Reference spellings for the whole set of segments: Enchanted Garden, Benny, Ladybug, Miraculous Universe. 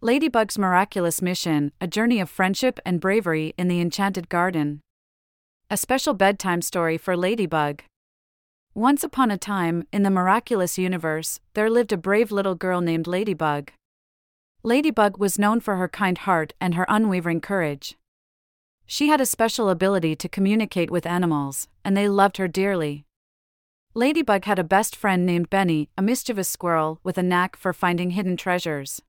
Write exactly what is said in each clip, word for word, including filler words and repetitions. Ladybug's Miraculous Mission, A Journey of Friendship and Bravery in the Enchanted Garden. A special bedtime story for Ladybug. Once upon a time, in the Miraculous Universe, there lived a brave little girl named Ladybug. Ladybug was known for her kind heart and her unwavering courage. She had a special ability to communicate with animals, and they loved her dearly. Ladybug had a best friend named Benny, a mischievous squirrel with a knack for finding hidden treasures.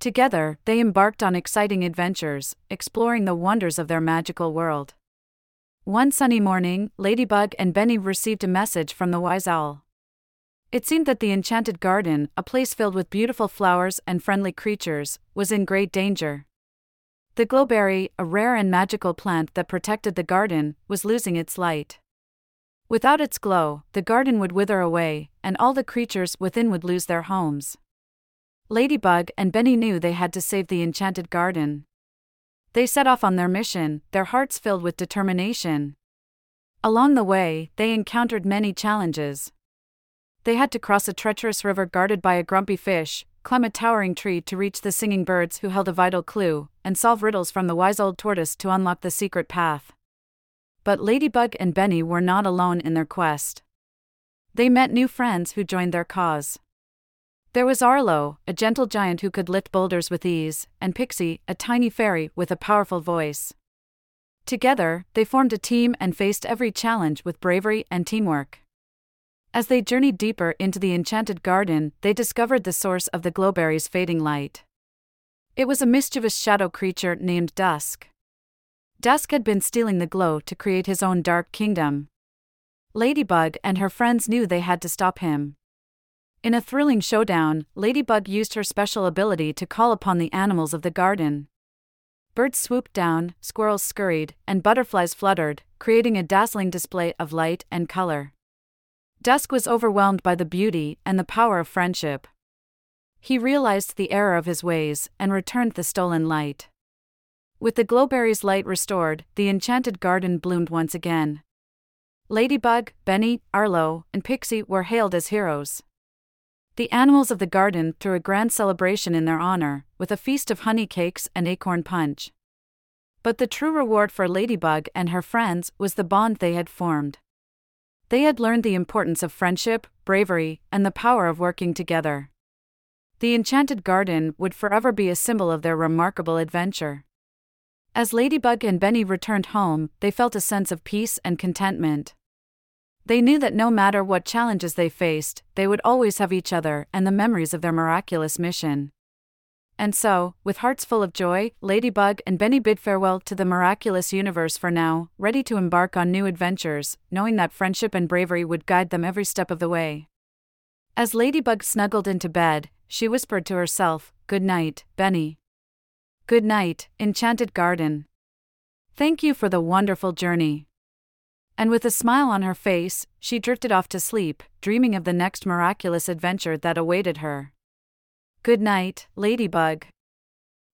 Together, they embarked on exciting adventures, exploring the wonders of their magical world. One sunny morning, Ladybug and Benny received a message from the wise owl. It seemed that the Enchanted Garden, a place filled with beautiful flowers and friendly creatures, was in great danger. The glowberry, a rare and magical plant that protected the garden, was losing its light. Without its glow, the garden would wither away, and all the creatures within would lose their homes. Ladybug and Benny knew they had to save the Enchanted Garden. They set off on their mission, their hearts filled with determination. Along the way, they encountered many challenges. They had to cross a treacherous river guarded by a grumpy fish, climb a towering tree to reach the singing birds who held a vital clue, and solve riddles from the wise old tortoise to unlock the secret path. But Ladybug and Benny were not alone in their quest. They met new friends who joined their cause. There was Arlo, a gentle giant who could lift boulders with ease, and Pixie, a tiny fairy with a powerful voice. Together, they formed a team and faced every challenge with bravery and teamwork. As they journeyed deeper into the Enchanted Garden, they discovered the source of the glowberry's fading light. It was a mischievous shadow creature named Dusk. Dusk had been stealing the glow to create his own dark kingdom. Ladybug and her friends knew they had to stop him. In a thrilling showdown, Ladybug used her special ability to call upon the animals of the garden. Birds swooped down, squirrels scurried, and butterflies fluttered, creating a dazzling display of light and color. Dusk was overwhelmed by the beauty and the power of friendship. He realized the error of his ways and returned the stolen light. With the glowberry's light restored, the Enchanted Garden bloomed once again. Ladybug, Benny, Arlo, and Pixie were hailed as heroes. The animals of the garden threw a grand celebration in their honor, with a feast of honey cakes and acorn punch. But the true reward for Ladybug and her friends was the bond they had formed. They had learned the importance of friendship, bravery, and the power of working together. The Enchanted Garden would forever be a symbol of their remarkable adventure. As Ladybug and Benny returned home, they felt a sense of peace and contentment. They knew that no matter what challenges they faced, they would always have each other and the memories of their miraculous mission. And so, with hearts full of joy, Ladybug and Benny bid farewell to the miraculous universe for now, ready to embark on new adventures, knowing that friendship and bravery would guide them every step of the way. As Ladybug snuggled into bed, she whispered to herself, "Good night, Benny. Good night, Enchanted Garden. Thank you for the wonderful journey." And with a smile on her face, she drifted off to sleep, dreaming of the next miraculous adventure that awaited her. Good night, Ladybug.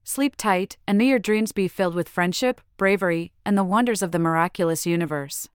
Sleep tight, and may your dreams be filled with friendship, bravery, and the wonders of the miraculous universe.